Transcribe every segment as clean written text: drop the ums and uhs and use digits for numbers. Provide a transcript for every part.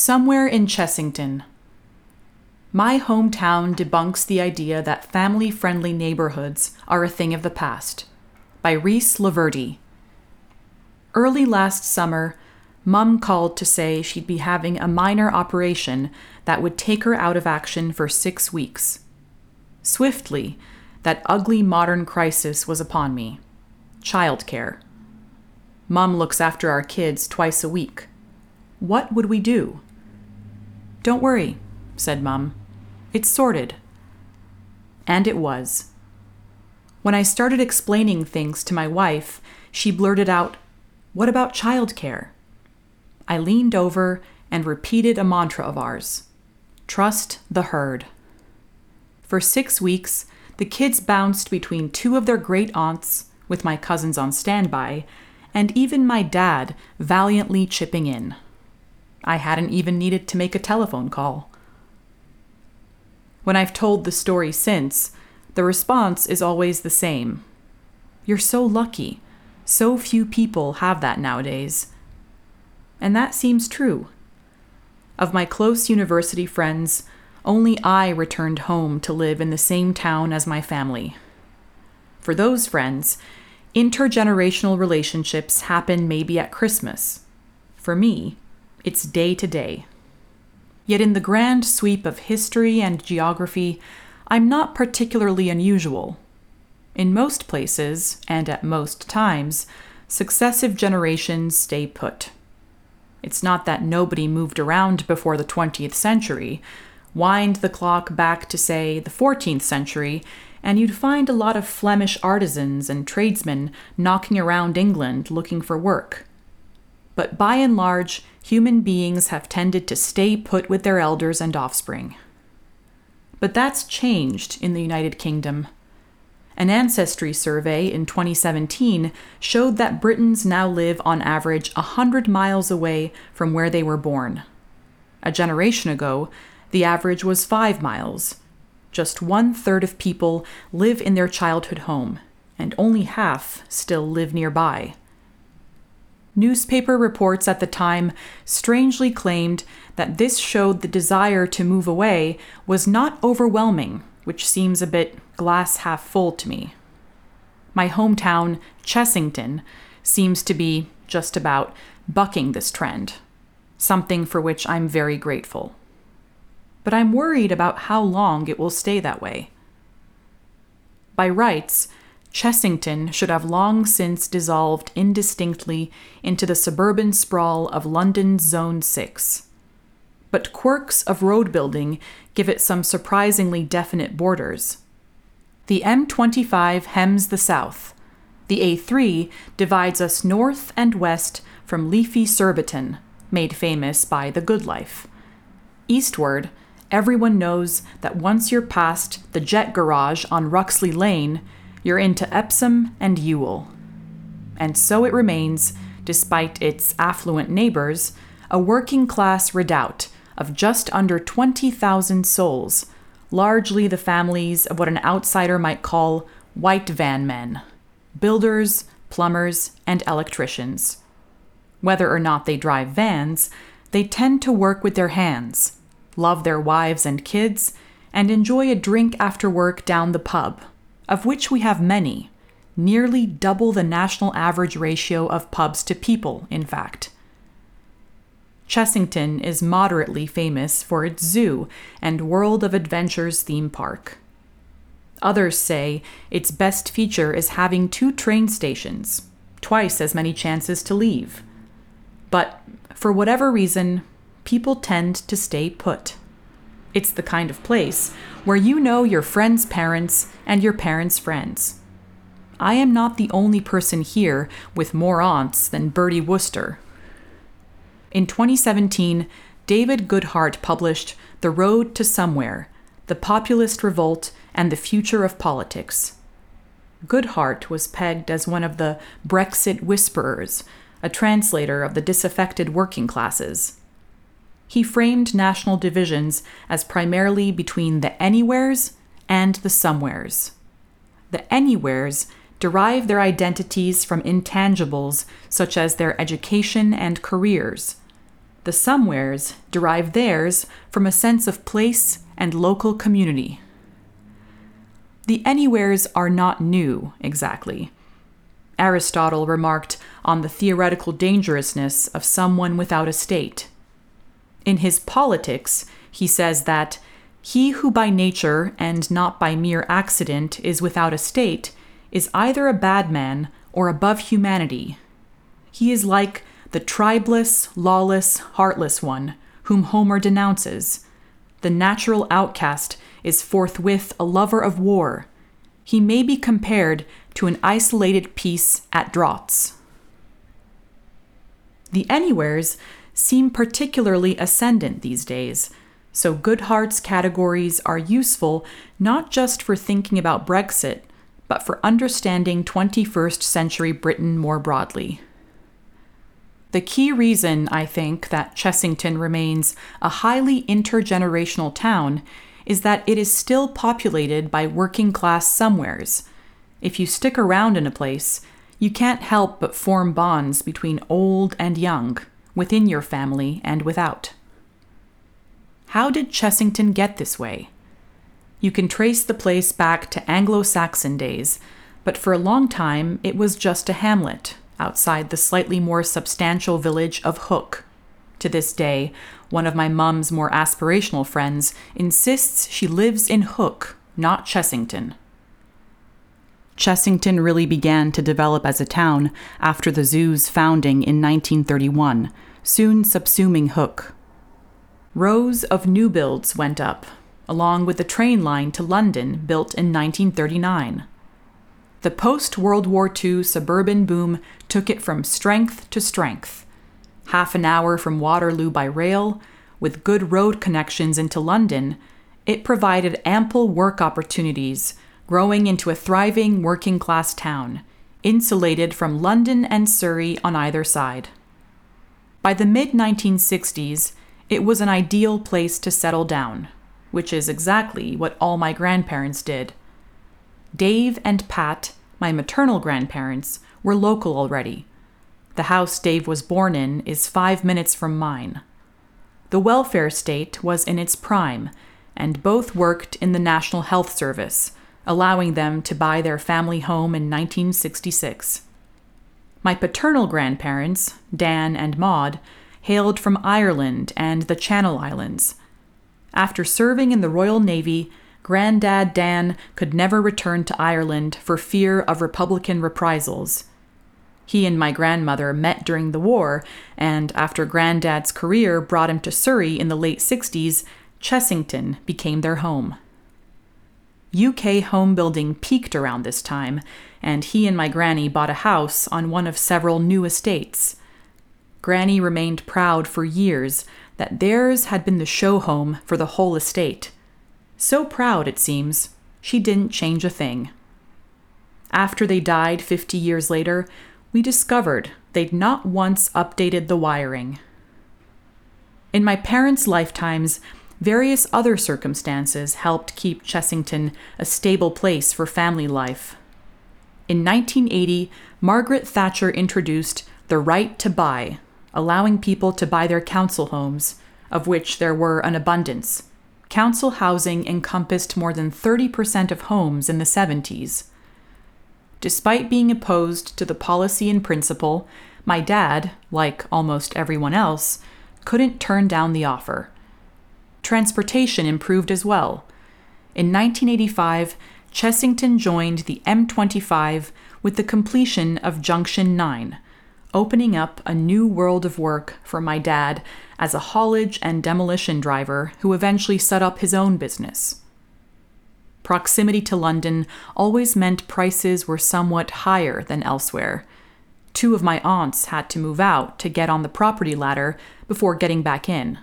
Somewhere in Chessington. My hometown debunks the idea that family-friendly neighborhoods are a thing of the past. By Rhys Laverty. Early last summer, Mum called to say she'd be having a minor operation that would take her out of action for 6 weeks. Swiftly, that ugly modern crisis was upon me. Childcare. Mum looks after our kids twice a week. What would we do? Don't worry, said Mum. It's sorted. And it was. When I started explaining things to my wife, she blurted out, "What about childcare?" I leaned over and repeated a mantra of ours. Trust the herd. For 6 weeks, the kids bounced between two of their great aunts, with my cousins on standby, and even my dad valiantly chipping in. I hadn't even needed to make a telephone call. When I've told the story since, the response is always the same. You're so lucky. So few people have that nowadays. And that seems true. Of my close university friends, only I returned home to live in the same town as my family. For those friends, intergenerational relationships happen maybe at Christmas. For me, it's day to day. Yet in the grand sweep of history and geography, I'm not particularly unusual. In most places, and at most times, successive generations stay put. It's not that nobody moved around before the 20th century. Wind the clock back to, say, the 14th century, and you'd find a lot of Flemish artisans and tradesmen knocking around England looking for work. But by and large, human beings have tended to stay put with their elders and offspring. But that's changed in the United Kingdom. An ancestry survey in 2017 showed that Britons now live on average 100 miles away from where they were born. A generation ago, the average was 5 miles. Just 1/3 of people live in their childhood home, and only half still live nearby. Newspaper reports at the time strangely claimed that this showed the desire to move away was not overwhelming, which seems a bit glass half full to me. My hometown, Chessington, seems to be just about bucking this trend, something for which I'm very grateful. But I'm worried about how long it will stay that way. By rights, Chessington should have long since dissolved indistinctly into the suburban sprawl of London's Zone 6. But quirks of road building give it some surprisingly definite borders. The M25 hems the south. The A3 divides us north and west from leafy Surbiton, made famous by The Good Life. Eastward, everyone knows that once you're past the jet garage on Ruxley Lane, you're into Epsom and Ewell. And so it remains, despite its affluent neighbors, a working-class redoubt of just under 20,000 souls, largely the families of what an outsider might call white van men, builders, plumbers, and electricians. Whether or not they drive vans, they tend to work with their hands, love their wives and kids, and enjoy a drink after work down the pub, of which we have many, nearly double the national average ratio of pubs to people, in fact. Chessington is moderately famous for its zoo and World of Adventures theme park. Others say its best feature is having 2 train stations, twice as many chances to leave. But for whatever reason, people tend to stay put. It's the kind of place where you know your friends' parents and your parents' friends. I am not the only person here with more aunts than Bertie Wooster. In 2017, David Goodhart published The Road to Somewhere, The Populist Revolt and the Future of Politics. Goodhart was pegged as one of the Brexit whisperers, a translator of the disaffected working classes. He framed national divisions as primarily between the anywheres and the somewheres. The anywheres derive their identities from intangibles such as their education and careers. the somewheres derive theirs from a sense of place and local community. The anywheres are not new, exactly. Aristotle remarked on the theoretical dangerousness of someone without a state. In his Politics, he says that he who by nature and not by mere accident is without a state is either a bad man or above humanity. He is like the tribeless, lawless, heartless one, whom Homer denounces. The natural outcast is forthwith a lover of war. He may be compared to an isolated piece at draughts. The anywheres seem particularly ascendant these days, so Goodhart's categories are useful not just for thinking about Brexit, but for understanding 21st century Britain more broadly. The key reason, I think, that Chessington remains a highly intergenerational town is that it is still populated by working-class somewheres. If you stick around in a place, you can't help but form bonds between old and young, within your family and without. How did Chessington get this way? You can trace the place back to Anglo-Saxon days, but for a long time it was just a hamlet, outside the slightly more substantial village of Hook. To this day, one of my mum's more aspirational friends insists she lives in Hook, not Chessington. Chessington really began to develop as a town after the zoo's founding in 1931, soon subsuming Hook. Rows of new builds went up, along with the train line to London built in 1939. The post-World War II suburban boom took it from strength to strength. Half an hour from Waterloo by rail, with good road connections into London, it provided ample work opportunities, growing into a thriving working-class town, insulated from London and Surrey on either side. By the mid-1960s, it was an ideal place to settle down, which is exactly what all my grandparents did. Dave and Pat, my maternal grandparents, were local already. The house Dave was born in is 5 minutes from mine. The welfare state was in its prime, and both worked in the National Health Service, allowing them to buy their family home in 1966. My paternal grandparents, Dan and Maud, hailed from Ireland and the Channel Islands. After serving in the Royal Navy, Granddad Dan could never return to Ireland for fear of Republican reprisals. He and my grandmother met during the war, and after Granddad's career brought him to Surrey in the late 60s, Chessington became their home. UK home building peaked around this time, and he and my granny bought a house on one of several new estates. Granny remained proud for years that theirs had been the show home for the whole estate. So proud, it seems, she didn't change a thing. After they died 50 years later, we discovered they'd not once updated the wiring. In my parents' lifetimes, various other circumstances helped keep Chessington a stable place for family life. In 1980, Margaret Thatcher introduced the right to buy, allowing people to buy their council homes, of which there were an abundance. Council housing encompassed more than 30% of homes in the 70s. Despite being opposed to the policy in principle, my dad, like almost everyone else, couldn't turn down the offer. Transportation improved as well. In 1985, Chessington joined the M25 with the completion of Junction 9, opening up a new world of work for my dad as a haulage and demolition driver who eventually set up his own business. Proximity to London always meant prices were somewhat higher than elsewhere. 2 of my aunts had to move out to get on the property ladder before getting back in.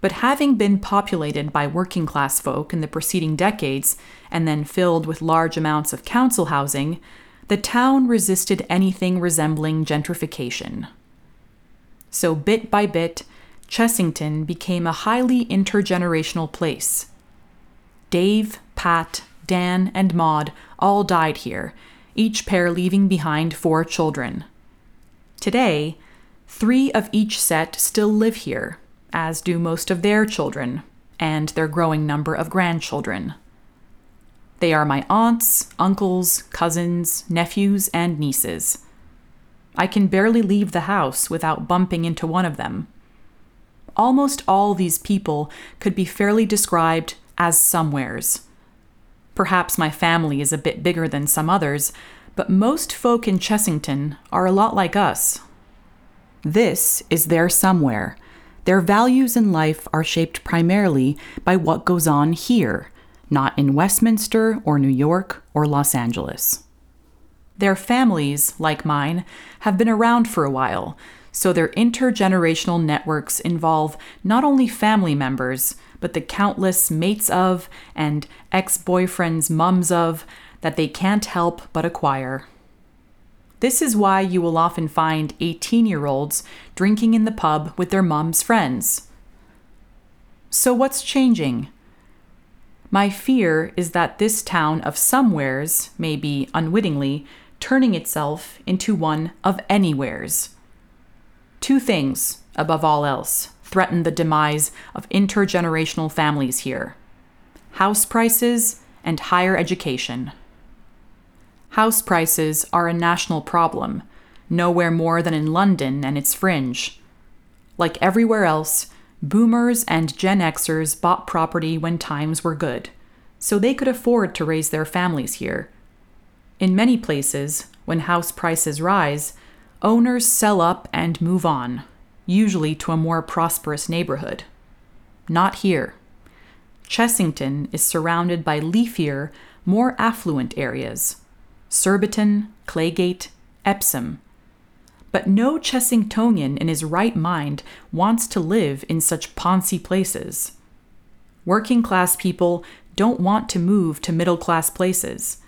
But having been populated by working-class folk in the preceding decades and then filled with large amounts of council housing, the town resisted anything resembling gentrification. So bit by bit, Chessington became a highly intergenerational place. Dave, Pat, Dan, and Maud all died here, each pair leaving behind 4 children. Today, Three of each set still live here, as do most of their children, and their growing number of grandchildren. They are my aunts, uncles, cousins, nephews, and nieces. I can barely leave the house without bumping into one of them. Almost all these people could be fairly described as somewheres. Perhaps my family is a bit bigger than some others, but most folk in Chessington are a lot like us. This is their somewhere. Their values in life are shaped primarily by what goes on here, not in Westminster or New York or Los Angeles. Their families, like mine, have been around for a while, so their intergenerational networks involve not only family members, but the countless mates of and ex-boyfriends' mums of that they can't help but acquire. This is why you will often find 18-year-olds drinking in the pub with their mum's friends. So what's changing? My fear is that this town of somewheres may be, unwittingly, turning itself into one of anywheres. Two things, above all else, threaten the demise of intergenerational families here: house prices and higher education. House prices are a national problem, nowhere more than in London and its fringe. Like everywhere else, boomers and Gen Xers bought property when times were good, so they could afford to raise their families here. In many places, when house prices rise, owners sell up and move on, usually to a more prosperous neighborhood. Not here. Chessington is surrounded by leafier, more affluent areas: Surbiton, Claygate, Epsom. But no Chessingtonian in his right mind wants to live in such poncy places. Working-class people don't want to move to middle-class places.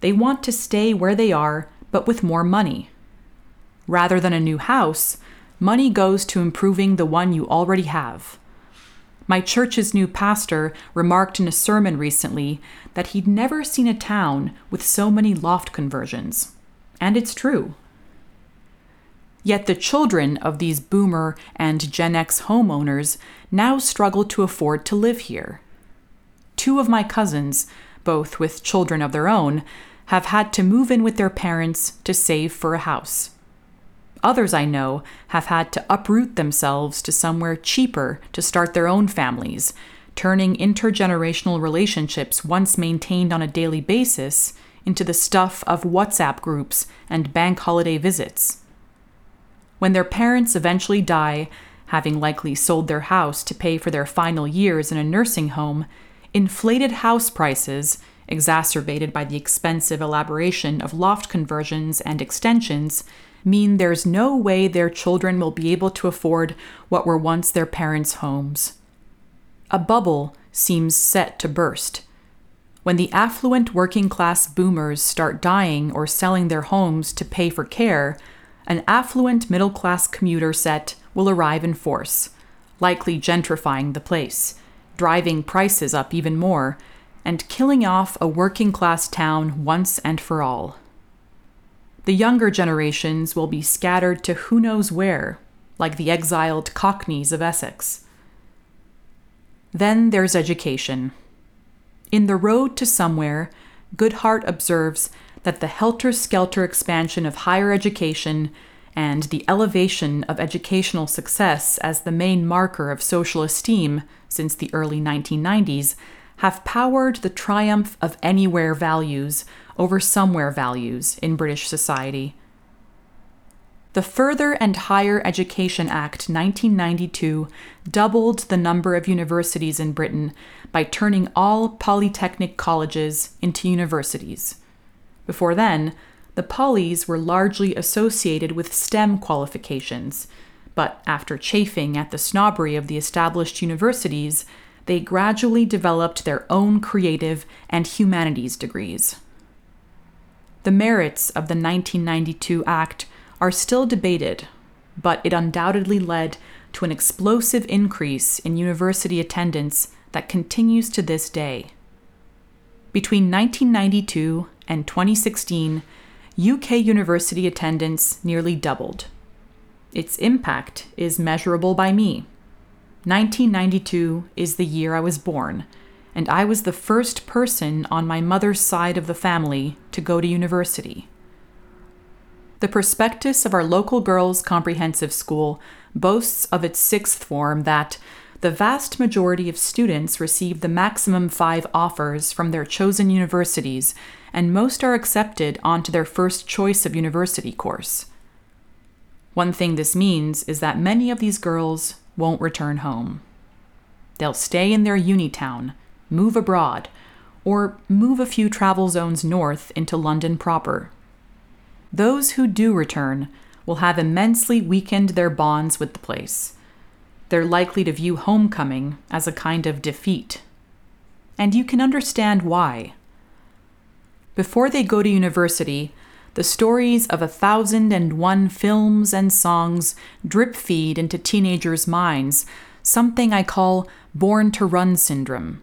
They want to stay where they are, but with more money. Rather than a new house, money goes to improving the one you already have. My church's new pastor remarked in a sermon recently that he'd never seen a town with so many loft conversions. And it's true. Yet the children of these boomer and Gen X homeowners now struggle to afford to live here. Two of my cousins, both with children of their own, have had to move in with their parents to save for a house. Others I know have had to uproot themselves to somewhere cheaper to start their own families, turning intergenerational relationships once maintained on a daily basis into the stuff of WhatsApp groups and bank holiday visits. When their parents eventually die, having likely sold their house to pay for their final years in a nursing home, inflated house prices, exacerbated by the expensive elaboration of loft conversions and extensions, mean there's no way their children will be able to afford what were once their parents' homes. A bubble seems set to burst. When the affluent working-class boomers start dying or selling their homes to pay for care, an affluent middle-class commuter set will arrive in force, likely gentrifying the place, driving prices up even more, and killing off a working-class town once and for all. The younger generations will be scattered to who knows where, like the exiled Cockneys of Essex. Then there's education. In The Road to Somewhere, Goodhart observes that the helter-skelter expansion of higher education and the elevation of educational success as the main marker of social esteem since the early 1990s have powered the triumph of anywhere values over somewhere values in British society. The Further and Higher Education Act 1992 doubled the number of universities in Britain by turning all polytechnic colleges into universities. Before then, the polys were largely associated with STEM qualifications, but after chafing at the snobbery of the established universities, they gradually developed their own creative and humanities degrees. The merits of the 1992 Act are still debated, but it undoubtedly led to an explosive increase in university attendance that continues to this day. Between 1992 and 2016, UK university attendance nearly doubled. Its impact is measurable by me. 1992 is the year I was born, and I was the first person on my mother's side of the family to go to university. The prospectus of our local girls' comprehensive school boasts of its sixth form that the vast majority of students receive the maximum 5 offers from their chosen universities, and most are accepted onto their first choice of university course. One thing this means is that many of these girls won't return home. They'll stay in their uni town, move abroad, or move a few travel zones north into London proper. Those who do return will have immensely weakened their bonds with the place. They're likely to view homecoming as a kind of defeat. And you can understand why. Before they go to university, the stories of 1,001 films and songs drip feed into teenagers' minds, something I call born to run syndrome.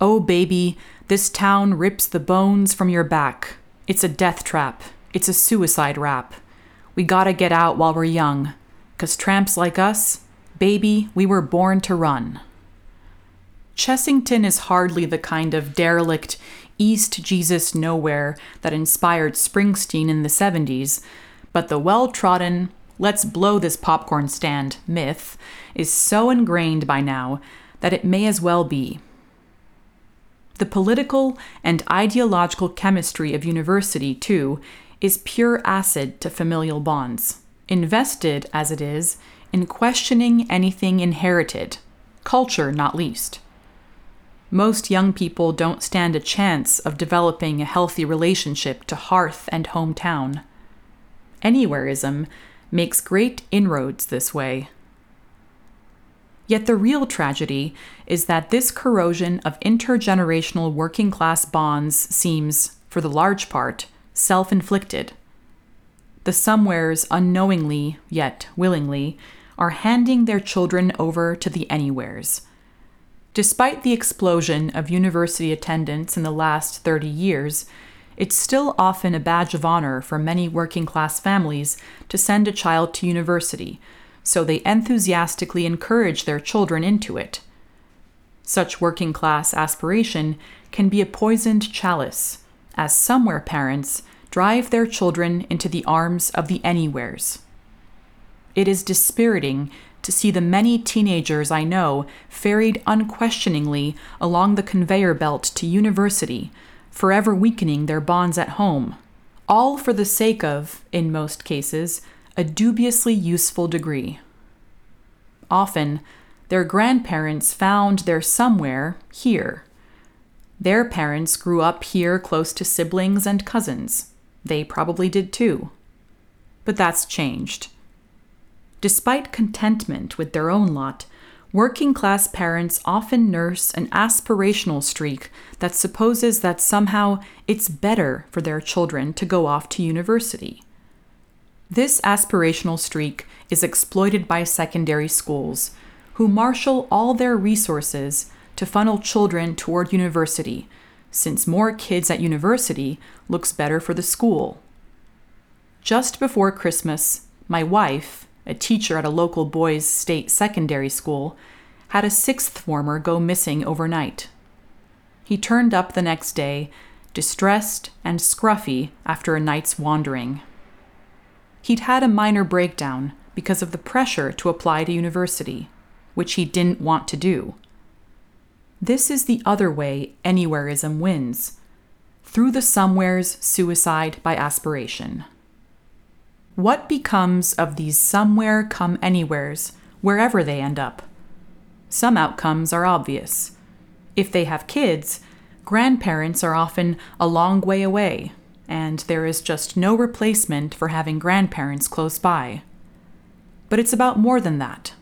Oh baby, this town rips the bones from your back. It's a death trap. It's a suicide rap. We gotta get out while we're young, 'cause tramps like us, baby, we were born to run. Chessington is hardly the kind of derelict East Jesus nowhere that inspired Springsteen in the 70s, but the well-trodden, let's blow this popcorn stand myth is so ingrained by now that it may as well be. The political and ideological chemistry of university, too, is pure acid to familial bonds, invested, as it is, in questioning anything inherited, culture not least. Most young people don't stand a chance of developing a healthy relationship to hearth and hometown. Anywhereism makes great inroads this way. Yet the real tragedy is that this corrosion of intergenerational working-class bonds seems, for the large part, self-inflicted. The somewheres unknowingly, yet willingly, are handing their children over to the anywheres. Despite the explosion of university attendance in the last 30 years, it's still often a badge of honor for many working-class families to send a child to university, so they enthusiastically encourage their children into it. Such working-class aspiration can be a poisoned chalice, as somewhere parents drive their children into the arms of the anywheres. It is dispiriting to see the many teenagers I know ferried unquestioningly along the conveyor belt to university, forever weakening their bonds at home, all for the sake of, in most cases, a dubiously useful degree. Often, their grandparents found their somewhere here. Their parents grew up here close to siblings and cousins. They probably did too. But that's changed. Despite contentment with their own lot, working-class parents often nurse an aspirational streak that supposes that somehow it's better for their children to go off to university. This aspirational streak is exploited by secondary schools, who marshal all their resources to funnel children toward university, since more kids at university looks better for the school. Just before Christmas, my wife, a teacher at a local boys' state secondary school, had a sixth former go missing overnight. He turned up the next day, distressed and scruffy after a night's wandering. He'd had a minor breakdown because of the pressure to apply to university, which he didn't want to do. This is the other way anywhereism wins, through the somewheres' suicide by aspiration. What becomes of these somewhere come anywheres, wherever they end up? Some outcomes are obvious. If they have kids, grandparents are often a long way away, and there is just no replacement for having grandparents close by. But it's about more than that.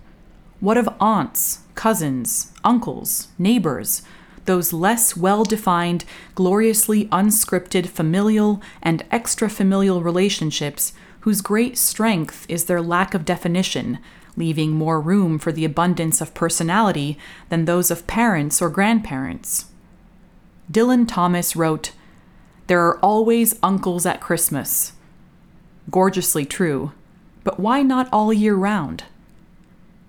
What of aunts, cousins, uncles, neighbors, those less well-defined, gloriously unscripted familial and extra-familial relationships whose great strength is their lack of definition, leaving more room for the abundance of personality than those of parents or grandparents? Dylan Thomas wrote, "There are always uncles at Christmas." Gorgeously true, but why not all year round?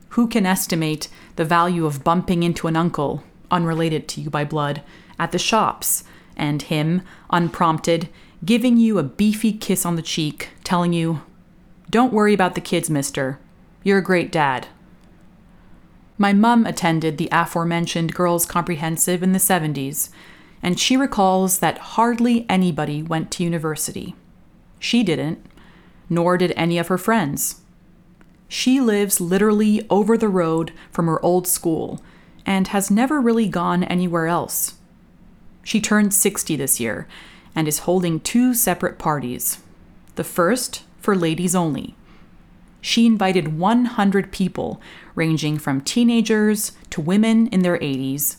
Who can estimate the value of bumping into an uncle, unrelated to you by blood, at the shops, and him, unprompted, giving you a beefy kiss on the cheek, telling you, "Don't worry about the kids, mister. You're a great dad." My mum attended the aforementioned Girls' Comprehensive in the 70s, and she recalls that hardly anybody went to university. She didn't, nor did any of her friends. She lives literally over the road from her old school and has never really gone anywhere else. She turned 60 this year and is holding two separate parties. The first for ladies only. She invited 100 people, ranging from teenagers to women in their 80s.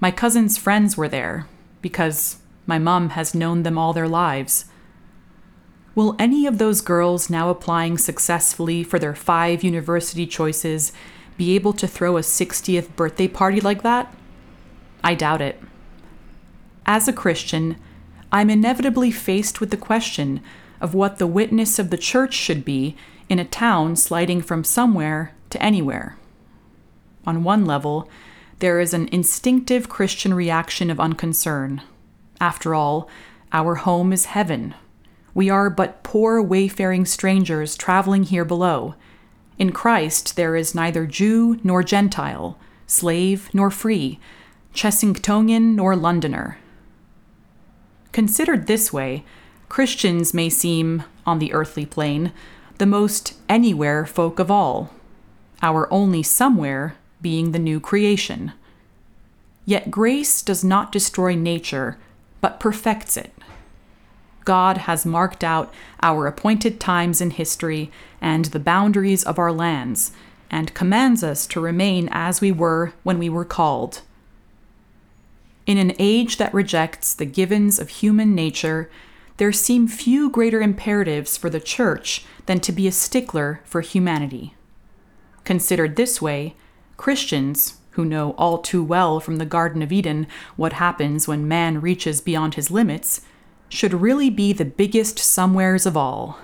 My cousin's friends were there, because my mum has known them all their lives. Will any of those girls now applying successfully for their 5 university choices be able to throw a 60th birthday party like that? I doubt it. As a Christian, I'm inevitably faced with the question of what the witness of the church should be in a town sliding from somewhere to anywhere. On one level, there is an instinctive Christian reaction of unconcern. After all, our home is heaven. We are but poor wayfaring strangers traveling here below. In Christ there is neither Jew nor Gentile, slave nor free, Chessingtonian nor Londoner. Considered this way, Christians may seem, on the earthly plane, the most anywhere folk of all, our only somewhere being the new creation. Yet grace does not destroy nature, but perfects it. God has marked out our appointed times in history and the boundaries of our lands, and commands us to remain as we were when we were called. In an age that rejects the givens of human nature, there seem few greater imperatives for the church than to be a stickler for humanity. Considered this way, Christians, who know all too well from the Garden of Eden what happens when man reaches beyond his limits, should really be the biggest somewheres of all.